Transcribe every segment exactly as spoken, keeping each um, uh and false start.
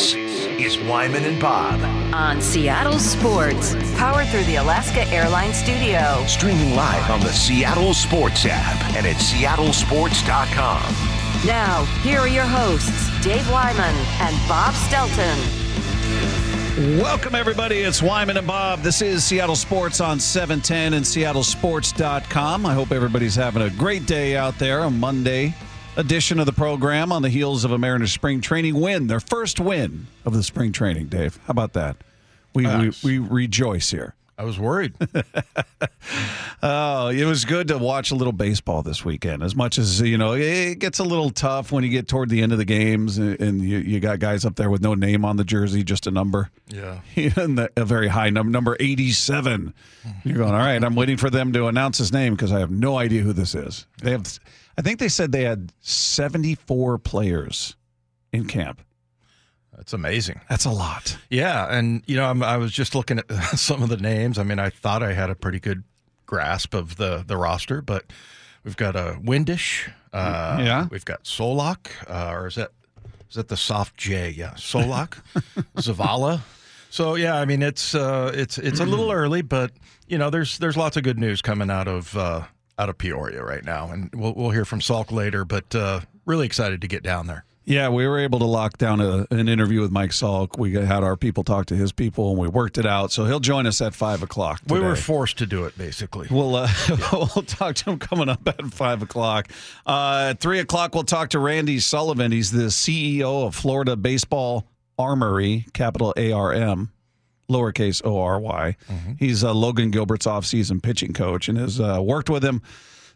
This is Wyman and Bob on Seattle Sports, powered through the Alaska Airlines Studio. Streaming live on the Seattle Sports app and at Seattle sports dot com. Now, here are your hosts, Dave Wyman and Bob Stelton. Welcome, everybody. It's Wyman and Bob. This is Seattle Sports on seven ten and Seattle sports dot com. I hope everybody's having a great day out there on Monday edition of the program on the heels of a Mariners spring training win, their first win of the spring training. Dave, how about that? We nice. we, we rejoice here. I was worried. Oh, it was good to watch a little baseball this weekend. As much as, you know, it gets a little tough when you get toward the end of the games and, and you, you got guys up there with no name on the jersey, just a number. Yeah. And the, a very high number, number eighty-seven. You're going, all right, I'm waiting for them to announce his name because I have no idea who this is. They have, I think they said they had seventy-four players in camp. That's amazing. That's a lot. Yeah, and you know, I'm, I was just looking at some of the names. I mean, I thought I had a pretty good grasp of the, the roster, but we've got a uh, Windish. Uh, yeah, we've got Solak, uh, or is that is that the soft J? Yeah, Solak, Zavala. So yeah, I mean, it's uh, it's it's a little early, but you know, there's there's lots of good news coming out of uh, out of Peoria right now, and we'll we'll hear from Salk later. But uh, really excited to get down there. Yeah, we were able to lock down a, an interview with Mike Salk. We had our people talk to his people, and we worked it out. So he'll join us at five o'clock today. We were forced to do it, basically. We'll, uh, yeah. We'll talk to him coming up at five o'clock. Uh, at three o'clock, we'll talk to Randy Sullivan. He's the C E O of Florida Baseball Armory, capital A R M, lowercase O R Y. Mm-hmm. He's uh, Logan Gilbert's offseason pitching coach and has uh, worked with him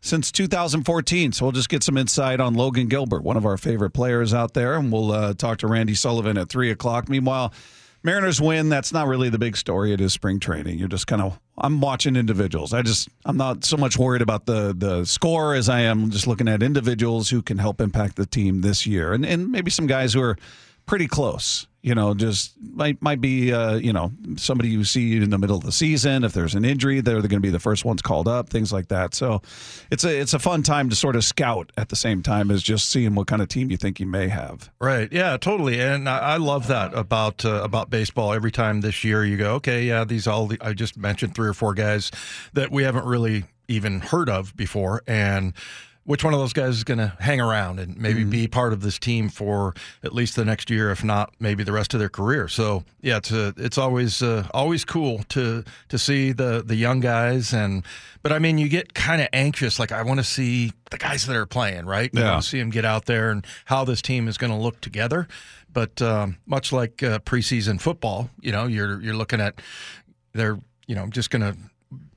since two thousand fourteen, so we'll just get some insight on Logan Gilbert, one of our favorite players out there, and we'll uh, talk to Randy Sullivan at three o'clock. Meanwhile, Mariners win. That's not really the big story. It is spring training. You're just kind of – I'm watching individuals. I just – I'm not so much worried about the the score as I am just looking at individuals who can help impact the team this year, and, and maybe some guys who are pretty close. You know, just might might be, uh, you know, somebody you see in the middle of the season. If there's an injury, they're, they're going to be the first ones called up, things like that. So it's a it's a fun time to sort of scout at the same time as just seeing what kind of team you think you may have. Right. Yeah, totally. And I, I love that about uh, about baseball. Every time this year you go, okay, yeah, these all the, I just mentioned three or four guys that we haven't really even heard of before. And which one of those guys is going to hang around and maybe mm-hmm. be part of this team for at least the next year, if not maybe the rest of their career? So yeah, it's a, it's always uh, always cool to to see the the young guys, and but I mean you get kind of anxious, like I want to see the guys that are playing, right? Yeah, you know, see them get out there and how this team is going to look together. But um, much like uh, preseason football, you know, you're you're looking at they're you know just going to.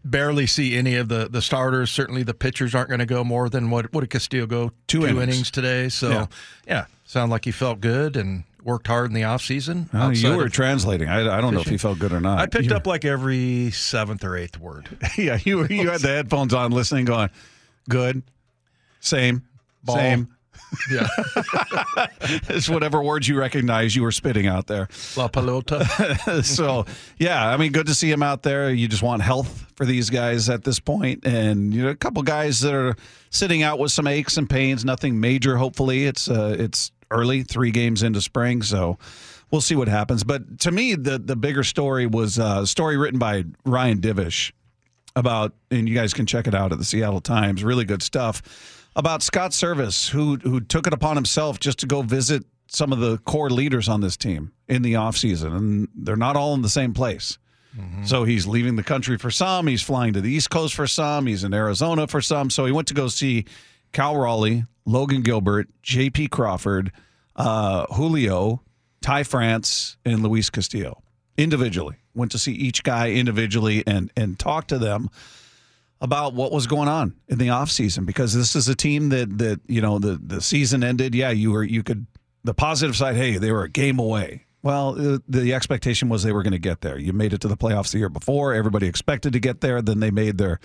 Barely see any of the, the starters. Certainly the pitchers aren't going to go more than what what did Castillo go? Two, Two innings. innings today. So, yeah. yeah, sound like he felt good and worked hard in the offseason. Well, you were of translating. I, I don't fishing. know if he felt good or not. I picked you up were... like every seventh or eighth word. yeah, you were, you had the headphones on listening going, good, same, Ball. same. Yeah. It's whatever words you recognize you were spitting out there. La pelota. So, yeah, I mean, good to see him out there. You just want health for these guys at this point. And, you know, a couple guys that are sitting out with some aches and pains, nothing major, hopefully. It's uh, it's early, three games into spring, so we'll see what happens. But to me, the, the bigger story was uh, a story written by Ryan Divish about, and you guys can check it out at the Seattle Times, really good stuff, about Scott Servais, who who took it upon himself just to go visit some of the core leaders on this team in the offseason. And they're not all in the same place. Mm-hmm. So he's leaving the country for some. He's flying to the East Coast for some. He's in Arizona for some. So he went to go see Cal Raleigh, Logan Gilbert, J P. Crawford, uh, Julio, Ty France, and Luis Castillo individually. Went to see each guy individually and and talked to them about what was going on in the offseason, because this is a team that, that you know, the, the season ended. Yeah, you were you could – the positive side, hey, they were a game away. Well, the, the expectation was they were going to get there. You made it to the playoffs the year before. Everybody expected to get there. Then they made their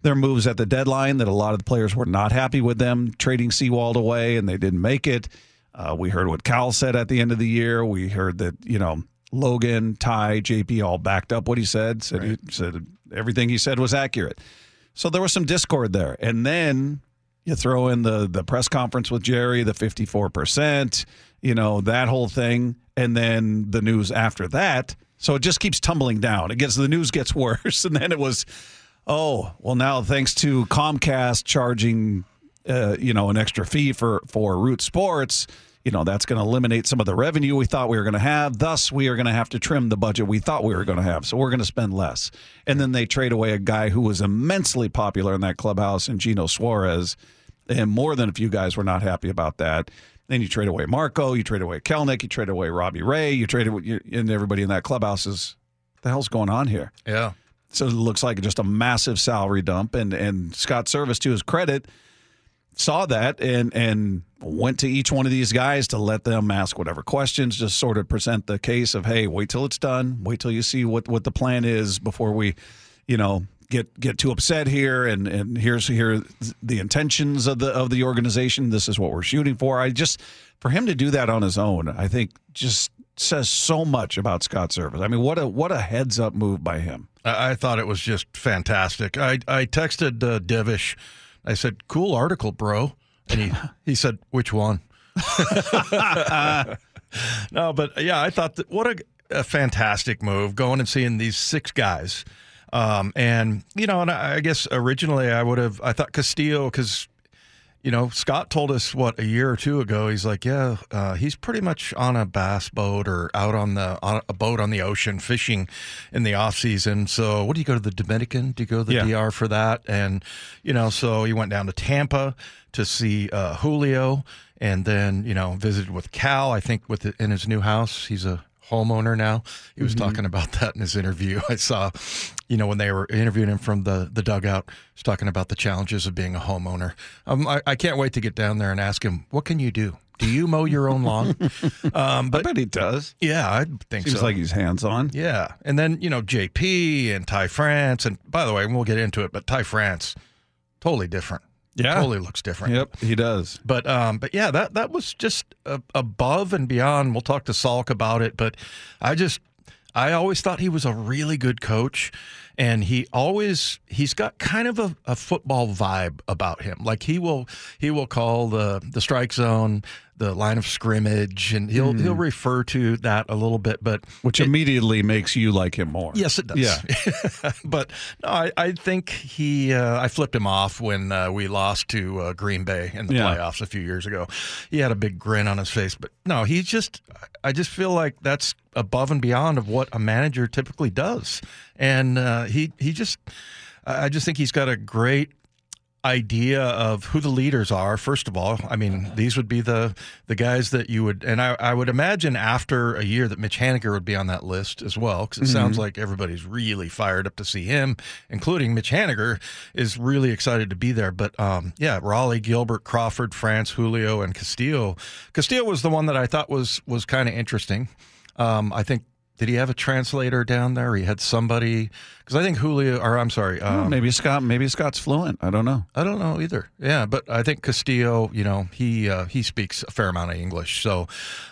their moves at the deadline that a lot of the players were not happy with them, trading Seawald away, and they didn't make it. Uh, we heard what Cal said at the end of the year. We heard that, you know, Logan, Ty, J P all backed up what he said. Said, right. he, said everything he said was accurate. So there was some discord there. And then you throw in the, the press conference with Jerry, the fifty-four percent, you know, that whole thing, and then the news after that. So it just keeps tumbling down. It gets, the news gets worse, and then it was, oh, well, now thanks to Comcast charging, uh, you know, an extra fee for, for Root Sports, you know, that's going to eliminate some of the revenue we thought we were going to have. Thus, we are going to have to trim the budget we thought we were going to have. So we're going to spend less. And then they trade away a guy who was immensely popular in that clubhouse, and Geno Suárez. And more than a few guys were not happy about that. Then you trade away Marco, you trade away Kelnick, you trade away Robbie Ray, you trade away, and everybody in that clubhouse is, what the hell's going on here? Yeah. So it looks like just a massive salary dump. And, and Scott Servais, to his credit, saw that and and went to each one of these guys to let them ask whatever questions, just sort of present the case of, hey, wait till it's done. Wait till you see what, what the plan is before we, you know, get get too upset here. And, and here's here the intentions of the of the organization. This is what we're shooting for. I just, for him to do that on his own, I think just says so much about Scott Servais. I mean, what a what a heads up move by him. I, I thought it was just fantastic. I I texted uh, Divish. I said, cool article, bro. And he, he said, which one? No, but yeah, I thought that what a, a fantastic move, going and seeing these six guys. Um, and, you know, and I, I guess originally I would have, I thought Castillo, because, you know, Scott told us, what, a year or two ago, he's like, yeah, uh, he's pretty much on a bass boat or out on the on a boat on the ocean fishing in the off season. So what do you go to the Dominican? Do you go to the yeah. D R for that? And, you know, so he went down to Tampa to see uh, Julio, and then, you know, visited with Cal, I think, with the, in his new house. He's a homeowner now. He was mm-hmm. talking about that in his interview. I saw, you know, when they were interviewing him from the, the dugout, he's talking about the challenges of being a homeowner. Um, I, I can't wait to get down there and ask him, what can you do? Do you mow your own lawn? Um, but, I bet he does. Yeah, I think Seems so. Seems like he's hands-on. Yeah. And then, you know, J P and Ty France, and by the way, we'll get into it, but Ty France, totally different. Yeah. Totally looks different. Yep, he does. But um, but yeah, that, that was just uh, above and beyond. We'll talk to Salk about it, but I just, I always thought he was a really good coach, and he always, he's got kind of a, a football vibe about him. Like he will he will call the, the strike zone, the line of scrimmage, and he'll mm. he'll refer to that a little bit, but which it, immediately makes you like him more. Yes, it does. Yeah. But no, I, I think he uh, I flipped him off when uh, we lost to uh, Green Bay in the yeah. playoffs a few years ago. He had a big grin on his face, but no, he's just I just feel like that's above and beyond of what a manager typically does, and uh, he he just I just think he's got a great idea of who the leaders are. First of all, I mean, these would be the the guys that you would, and I, I would imagine after a year that Mitch Haniger would be on that list as well, because it mm-hmm. sounds like everybody's really fired up to see him, including Mitch Haniger is really excited to be there. But um, yeah, Raleigh, Gilbert, Crawford, France, Julio, and Castillo. Castillo was the one that I thought was was kind of interesting. Um, I think, did he have a translator down there? He had somebody, because I think Julio, or I'm sorry. Um, maybe Scott, maybe Scott's fluent. I don't know. I don't know either. Yeah, but I think Castillo, you know, he uh, he speaks a fair amount of English. So,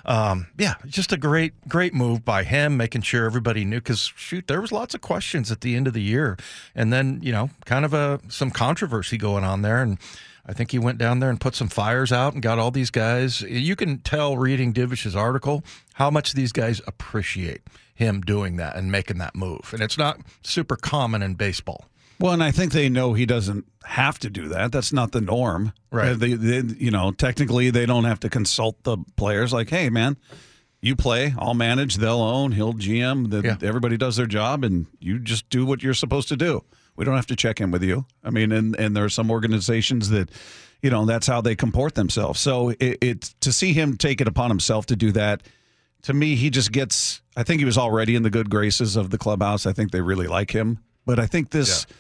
um, yeah, just a great, great move by him, making sure everybody knew, because, shoot, there was lots of questions at the end of the year. And then, you know, kind of a some controversy going on there, and I think he went down there and put some fires out and got all these guys. You can tell reading Divish's article how much these guys appreciate him doing that and making that move. And it's not super common in baseball. Well, and I think they know he doesn't have to do that. That's not the norm. Right. They, they, you know, technically they don't have to consult the players like, hey, man, you play, I'll manage, they'll own, he'll G M. The, yeah. Everybody does their job, and you just do what you're supposed to do. We don't have to check in with you. I mean, and, and there are some organizations that, you know, that's how they comport themselves. So it, it to see him take it upon himself to do that, to me, he just gets, I think he was already in the good graces of the clubhouse. I think they really like him. But I think this, yeah.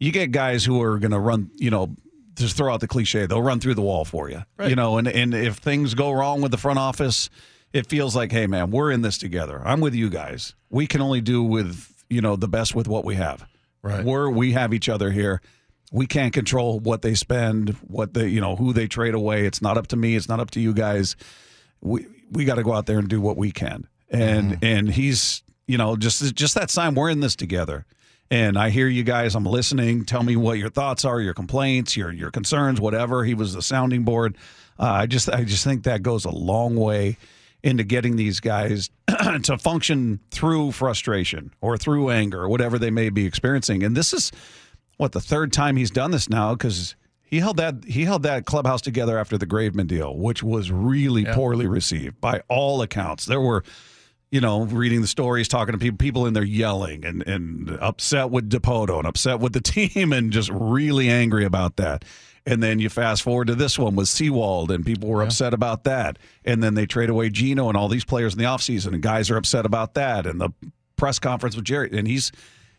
you get guys who are going to run, you know, just throw out the cliche, they'll run through the wall for you. Right. You know, and, and if things go wrong with the front office, it feels like, hey, man, we're in this together. I'm with you guys. We can only do with, you know, the best with what we have. Right. We're, we have each other here. We can't control what they spend, what they, you know, who they trade away. It's not up to me. It's not up to you guys. We we got to go out there and do what we can. And mm. and he's, you know, just just that sign, we're in this together. And I hear you guys. I'm listening. Tell me what your thoughts are, your complaints, your your concerns, whatever. He was the sounding board. Uh, I just I just think that goes a long way into getting these guys to function through frustration or through anger or whatever they may be experiencing. And this is, what, the third time he's done this now, because he held that he held that clubhouse together after the Graveman deal, which was really yeah. poorly received by all accounts. There were, you know, reading the stories, talking to people, people in there yelling and, and upset with DePoto and upset with the team and just really angry about that. And then you fast forward to this one with Seawald, and people were yeah. upset about that. And then they trade away Geno and all these players in the offseason, and guys are upset about that. And the press conference with Jerry, and he's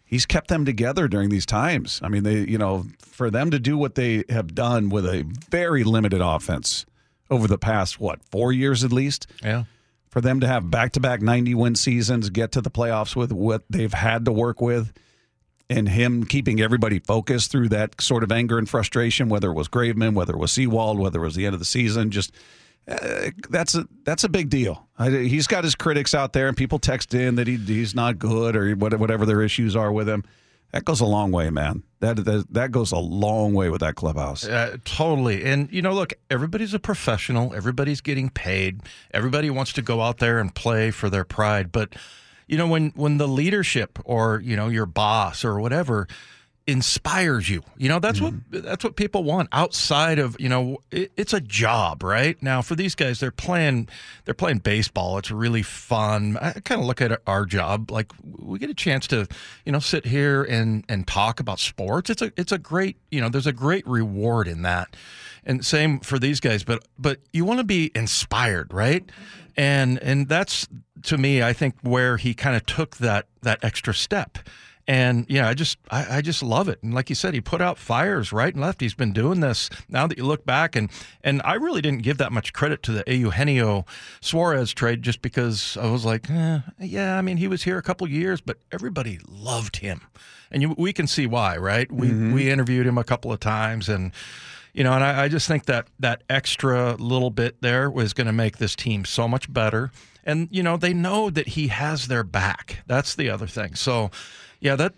he's kept them together during these times. I mean, they you know for them to do what they have done with a very limited offense over the past what four years at least. Yeah. For them to have back-to-back ninety-win seasons, get to the playoffs with what they've had to work with. And him keeping everybody focused through that sort of anger and frustration, whether it was Graveman, whether it was Seawald, whether it was the end of the season, just uh, that's a that's a big deal. I, he's got his critics out there, and people text in that he he's not good or whatever their issues are with him. That goes a long way, man. That that, that goes a long way with that clubhouse. Uh, totally. And, you know, look, everybody's a professional. Everybody's getting paid. Everybody wants to go out there and play for their pride, but you know, when, when the leadership or, you know, your boss or whatever inspires you, you know, that's mm-hmm. what that's what people want outside of, you know, it, it's a job, right? Now, for these guys, they're playing they're playing baseball. It's really fun. I kind of look at our job like we get a chance to, you know, sit here and, and talk about sports. It's a it's a great, you know, there's a great reward in that. And same for these guys, but but you want to be inspired, right? And and that's, to me, I think where he kind of took that that extra step. And, yeah, I just I, I just love it. And like you said, he put out fires right and left. He's been doing this now that you look back. And and I really didn't give that much credit to the Eugenio Suárez trade just because I was like, eh, yeah, I mean, he was here a couple years, but everybody loved him. And you, we can see why, right? We mm-hmm. we interviewed him a couple of times and – You know, and I, I just think that that extra little bit there was going to make this team so much better. And, you know, they know that he has their back. That's the other thing. So, yeah, that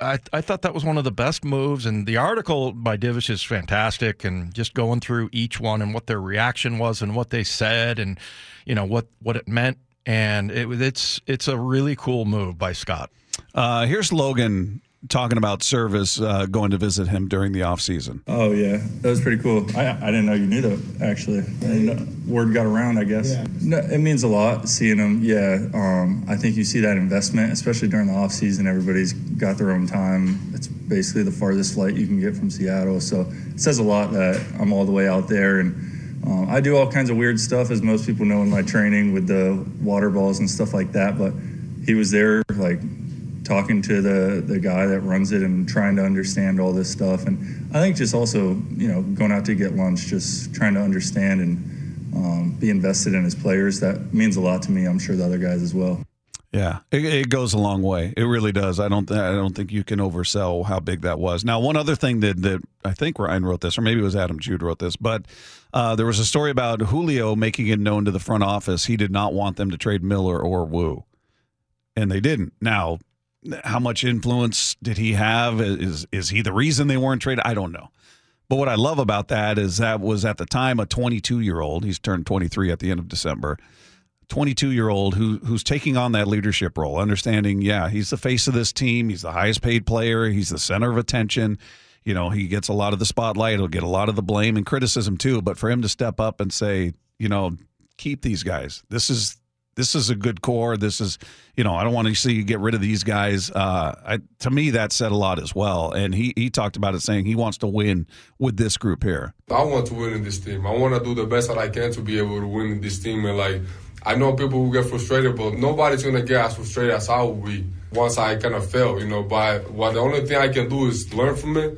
I, I thought that was one of the best moves. And the article by Divish is fantastic. And just going through each one and what their reaction was and what they said and, you know, what, what it meant. And it, it's, it's a really cool move by Scott. Uh, here's Logan talking about Servais uh, going to visit him during the offseason. Oh, yeah. That was pretty cool. I I didn't know you knew that, actually. And word got around, I guess. Yeah. No, it means a lot seeing him. Yeah, um, I think you see that investment, especially during the offseason. Everybody's got their own time. It's basically the farthest flight you can get from Seattle. So it says a lot that I'm all the way out there. And um, I do all kinds of weird stuff, as most people know, in my training with the water balls and stuff like that. But he was there, like, talking to the, the guy that runs it and trying to understand all this stuff. And I think just also, you know, going out to get lunch, just trying to understand and um, be invested in his players. That means a lot to me. I'm sure the other guys as well. Yeah, it, it goes a long way. It really does. I don't I don't think you can oversell how big that was. Now, one other thing that, that I think Ryan wrote this, or maybe it was Adam Jude wrote this, but uh, there was a story about Julio making it known to the front office he did not want them to trade Miller or Wu. And they didn't. Now, how much influence did he have? Is is he the reason they weren't traded? I don't know. But what I love about that is that was at the time a twenty-two-year-old. He's turned twenty-three at the end of December. twenty-two-year-old who who's taking on that leadership role, understanding, yeah, he's the face of this team. He's the highest-paid player. He's the center of attention. You know, he gets a lot of the spotlight. He'll get a lot of the blame and criticism too. But for him to step up and say, you know, keep these guys. This is – This is a good core. This is, you know, I don't want to see you get rid of these guys. Uh, I, to me, that said a lot as well. And he, he talked about it saying he wants to win with this group here. I want to win in this team. I want to do the best that I can to be able to win in this team. And, like, I know people will get frustrated, but nobody's going to get as frustrated as I will be once I kind of fail, you know. But well, the only thing I can do is learn from it,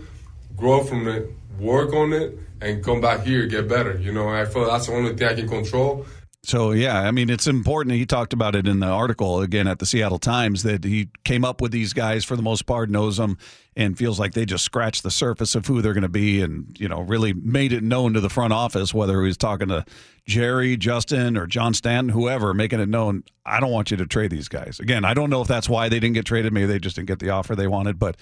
grow from it, work on it, and come back here, get better, you know. And I feel that's the only thing I can control. So, yeah, I mean, it's important. He talked about it in the article, again, at the Seattle Times, that he came up with these guys for the most part, knows them, and feels like they just scratched the surface of who they're going to be and, you know, really made it known to the front office, whether he was talking to Jerry, Justin, or John Stanton, whoever, making it known, I don't want you to trade these guys. Again, I don't know if that's why they didn't get traded. Maybe they just didn't get the offer they wanted, but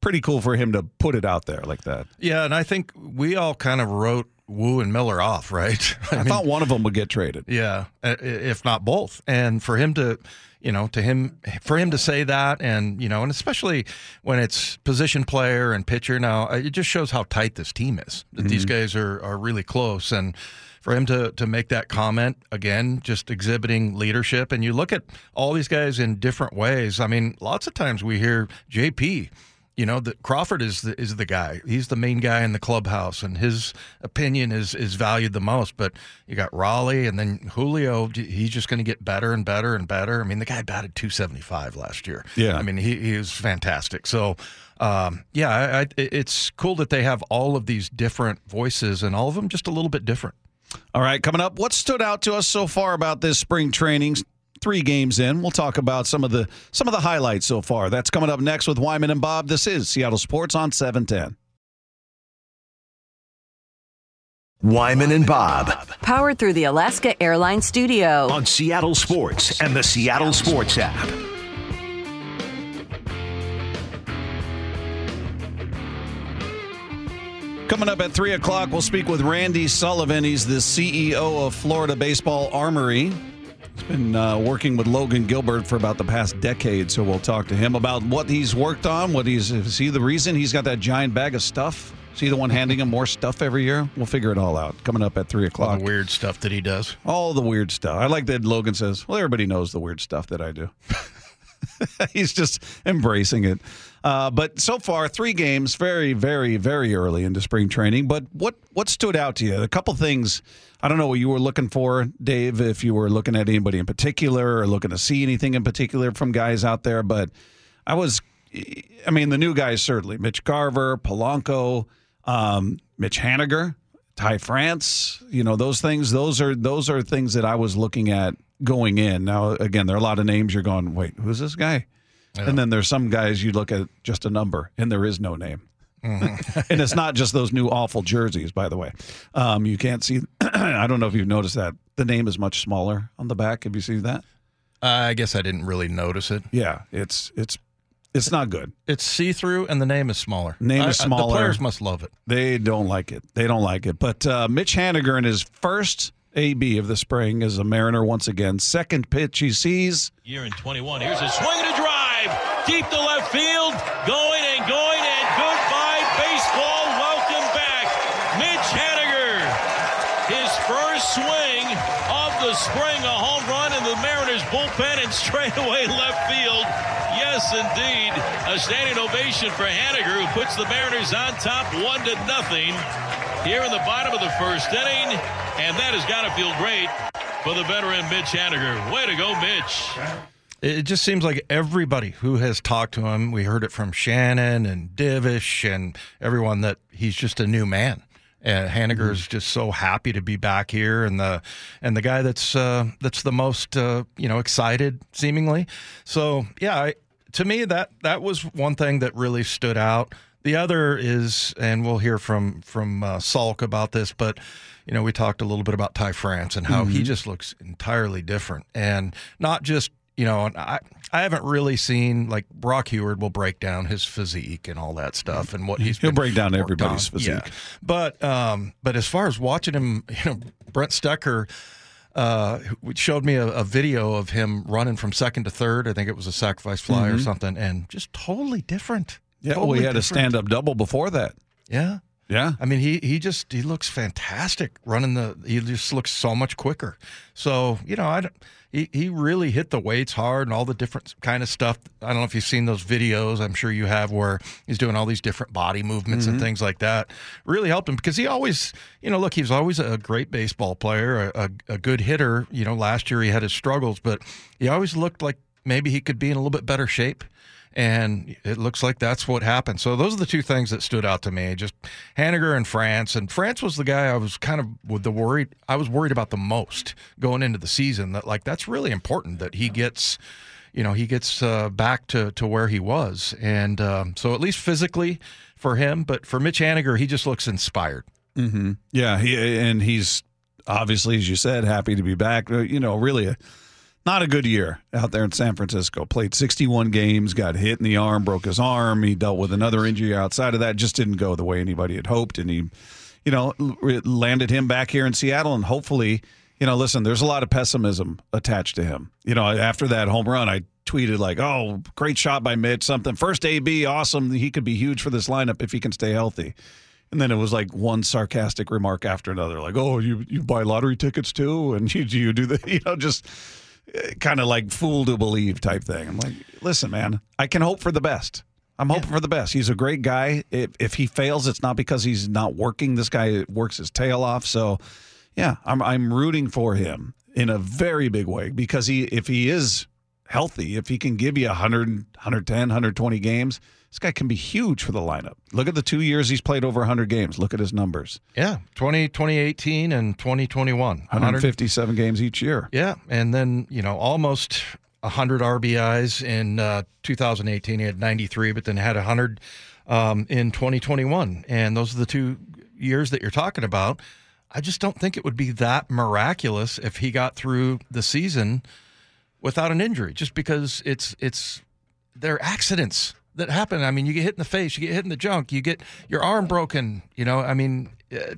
pretty cool for him to put it out there like that. Yeah, and I think we all kind of wrote Wu and Miller off, right? I, I mean, thought one of them would get traded. Yeah, if not both. And for him to, you know, to him, for him to say that, and, you know, and especially when it's position player and pitcher now, it just shows how tight this team is. That mm-hmm. These guys are, are really close. And for him to, to make that comment, again, just exhibiting leadership. And you look at all these guys in different ways. I mean, lots of times we hear J P, you know, that Crawford is the, is the guy. He's the main guy in the clubhouse, and his opinion is, is valued the most. But you got Raleigh, and then Julio, he's just going to get better and better and better. I mean, the guy batted two seventy-five last year. Yeah. I mean, he, he was fantastic. So, um, yeah, I, I, it's cool that they have all of these different voices, and all of them just a little bit different. All right, coming up, what stood out to us so far about this spring training? Three games in. We'll talk about some of the some of the highlights so far. That's coming up next with Wyman and Bob. This is Seattle Sports on seven ten. Wyman and Bob. Powered through the Alaska Airlines Studio. On Seattle Sports and the Seattle Sports app. Coming up at three o'clock, we'll speak with Randy Sullivan. He's the C E O of Florida Baseball Armory. He's been uh, working with Logan Gilbert for about the past decade, so we'll talk to him about what he's worked on. What he's is he the reason he's got that giant bag of stuff? Is he the one handing him more stuff every year? We'll figure it all out. Coming up at three o'clock. All the weird stuff that he does. All the weird stuff. I like that Logan says, well, everybody knows the weird stuff that I do. He's just embracing it. Uh, but so far, three games, very, very, very early into spring training. But what, what stood out to you? A couple things. I don't know what you were looking for, Dave, if you were looking at anybody in particular or looking to see anything in particular from guys out there. But I was, I mean, the new guys certainly. Mitch Garver, Polanco, um, Mitch Haniger, Ty France. You know, those things, those are those are things that I was looking at going in. Now, again, there are a lot of names you're going, wait, who's this guy? Yeah. And then there's some guys you look at just a number, and there is no name. Mm-hmm. And it's not just those new awful jerseys, by the way. Um, you can't see – I don't know if you've noticed that. The name is much smaller on the back. Have you seen that? Uh, I guess I didn't really notice it. Yeah, it's it's it's not good. It's see-through, and the name is smaller. Name I, is smaller. I, the players must love it. They don't like it. They don't like it. But uh, Mitch Haniger in his first – A B of the spring is a Mariner once again. Second pitch he sees. Year in twenty-one. Here's a swing and a drive. Deep to left field. Going and going and goodbye baseball. Welcome back. Mitch Haniger. His first swing of the spring. A home run in the Mariners bullpen and straightaway left field. Yes, indeed. A standing ovation for Haniger, who puts the Mariners on top one to nothing. Here in the bottom of the first inning, and that has got to feel great for the veteran Mitch Haniger. Way to go, Mitch. It just seems like everybody who has talked to him, we heard it from Shannon and Divish and everyone, that he's just a new man. And Haniger is mm-hmm. just so happy to be back here, and the and the guy that's uh, that's the most uh, you know excited, seemingly. So yeah, I, to me that that was one thing that really stood out. The other is, and we'll hear from from uh, Salk about this, but you know we talked a little bit about Ty France and how mm-hmm. he just looks entirely different, and not just you know. And I I haven't really seen, like, Brock Huard will break down his physique and all that stuff and what he's he'll break down everybody's on. physique. Yeah. But um, but as far as watching him, you know, Brent Stecker. Uh, showed me a, a video of him running from second to third. I think it was a sacrifice fly mm-hmm. or something, and just totally different. Yeah, totally well, he had different. a stand-up double before that. Yeah. Yeah. I mean, he, he just, he looks fantastic running the, he just looks so much quicker. So, you know, I don't, he, he really hit the weights hard and all the different kind of stuff. I don't know if you've seen those videos, I'm sure you have, where he's doing all these different body movements mm-hmm. and things like that. Really helped him because he always, you know, look, he was always a great baseball player, a, a, a good hitter. You know, last year he had his struggles, but he always looked like maybe he could be in a little bit better shape. And it looks like that's what happened. So those are the two things that stood out to me, just Haniger and France. And France was the guy I was kind of with the worried. I was worried about the most going into the season, that, like, that's really important that he gets, you know, he gets uh, back to, to where he was. And um, so at least physically for him, but for Mitch Haniger, he just looks inspired. Mm-hmm. Yeah, he, and he's obviously, as you said, happy to be back. You know, really a Not a good year out there in San Francisco. Played sixty-one games, got hit in the arm, broke his arm. He dealt with another injury outside of that. Just didn't go the way anybody had hoped. And he, you you know, landed him back here in Seattle. And hopefully, you know, listen, there's a lot of pessimism attached to him. You know, after that home run, I tweeted like, oh, great shot by Mitch, something. First A B, awesome. He could be huge for this lineup if he can stay healthy. And then it was like one sarcastic remark after another, like, oh, you, you buy lottery tickets too? And you, you do the, you know, just kind of like fool to believe type thing. I'm like, listen, man, I can hope for the best. I'm hoping yeah. for the best. He's a great guy. If, if he fails, it's not because he's not working. This guy works his tail off. So, yeah, I'm I'm rooting for him in a very big way because he if he is healthy, if he can give you one hundred, one ten, one twenty games, this guy can be huge for the lineup. Look at the two years he's played over one hundred games. Look at his numbers. Yeah, twenty, twenty eighteen and twenty twenty-one. one hundred fifty-seven games each year. Yeah, and then, you know, almost – one hundred R B Is in uh, two thousand eighteen. He had ninety-three, but then had one hundred um, in twenty twenty-one. And those are the two years that you're talking about. I just don't think it would be that miraculous if he got through the season without an injury, just because it's it's they're accidents that happen. I mean, you get hit in the face, you get hit in the junk, you get your arm broken. You know, I mean,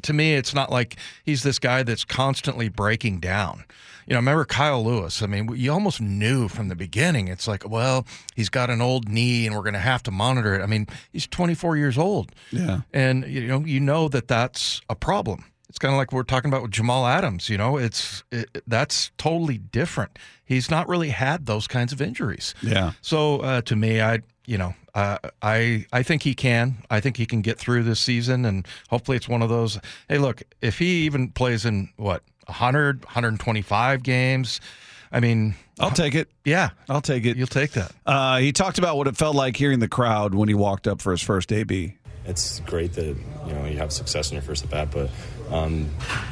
to me, it's not like he's this guy that's constantly breaking down. You know, remember Kyle Lewis? I mean, you almost knew from the beginning. It's like, well, he's got an old knee, and we're going to have to monitor it. I mean, he's twenty-four years old. Yeah, and you know, you know that that's a problem. It's kind of like we're talking about with Jamal Adams. You know, it's it, that's totally different. He's not really had those kinds of injuries. Yeah. So uh, to me, I you know, uh, I I think he can. I think he can get through this season, and hopefully, it's one of those. Hey, look, if he even plays in what? one hundred, one twenty-five games. I mean, I'll take it. Yeah, I'll take it. You'll take that. Uh, he talked about what it felt like hearing the crowd when he walked up for his first A B. It's great that, you know, you have success in your first at bat, but um,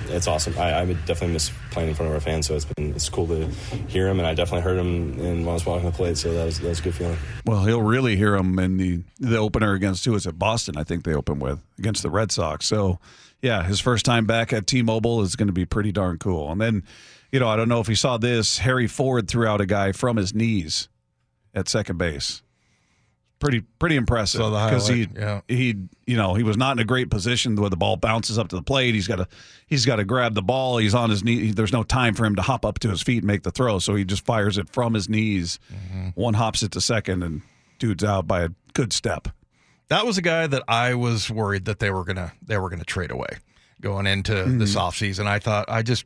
it's awesome. I, I would definitely miss playing in front of our fans, so it's been it's cool to hear him, and I definitely heard him in, when I was walking the plate, so that was that was a good feeling. Well, he'll really hear him in the the opener against who was it? Boston, I think they opened with against the Red Sox. So. Yeah, his first time back at T-Mobile is going to be pretty darn cool. And then, you know, I don't know if you saw this, Harry Ford threw out a guy from his knees at second base. Pretty pretty impressive because he yeah. he you know, he was not in a great position where the ball bounces up to the plate. He's got to he's got to grab the ball. He's on his knee. There's no time for him to hop up to his feet and make the throw, so he just fires it from his knees. Mm-hmm. One hops it to second and dude's out by a good step. That was a guy that I was worried that they were gonna they were gonna trade away going into mm-hmm. this offseason. I thought I just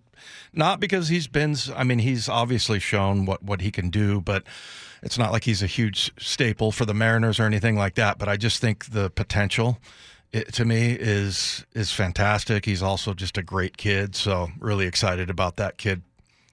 not because he's been I mean, he's obviously shown what, what he can do, but it's not like he's a huge staple for the Mariners or anything like that. But I just think the potential it, to me is is fantastic. He's also just a great kid, so really excited about that kid.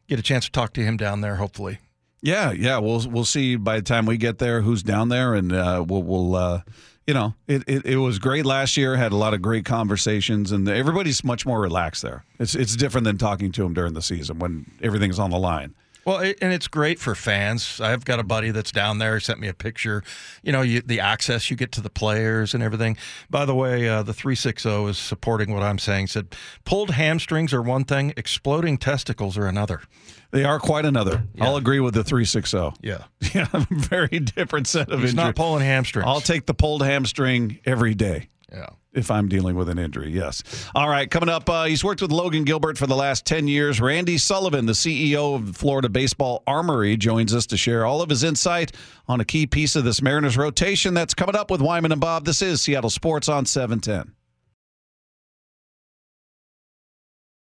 Get a chance to talk to him down there, hopefully. Yeah, yeah. We'll we'll see by the time we get there who's down there, and uh, we'll we'll. Uh, You know, it, it, it was great last year, had a lot of great conversations, and everybody's much more relaxed there. It's it's different than talking to them during the season when everything's on the line. Well, it, and it's great for fans. I've got a buddy that's down there, sent me a picture. You know, you, the access you get to the players and everything. By the way, uh, the three sixty is supporting what I'm saying. Said, pulled hamstrings are one thing, exploding testicles are another. They are quite another. Yeah. I'll agree with the three sixty. Yeah. Yeah, very different set of injuries. It's not pulling hamstrings. I'll take the pulled hamstring every day. Yeah. If I'm dealing with an injury, yes. All right, coming up, uh, he's worked with Logan Gilbert for the last ten years. Randy Sullivan, the C E O of Florida Baseball Armory, joins us to share all of his insight on a key piece of this Mariners rotation. That's coming up with Wyman and Bob. This is Seattle Sports on seven ten.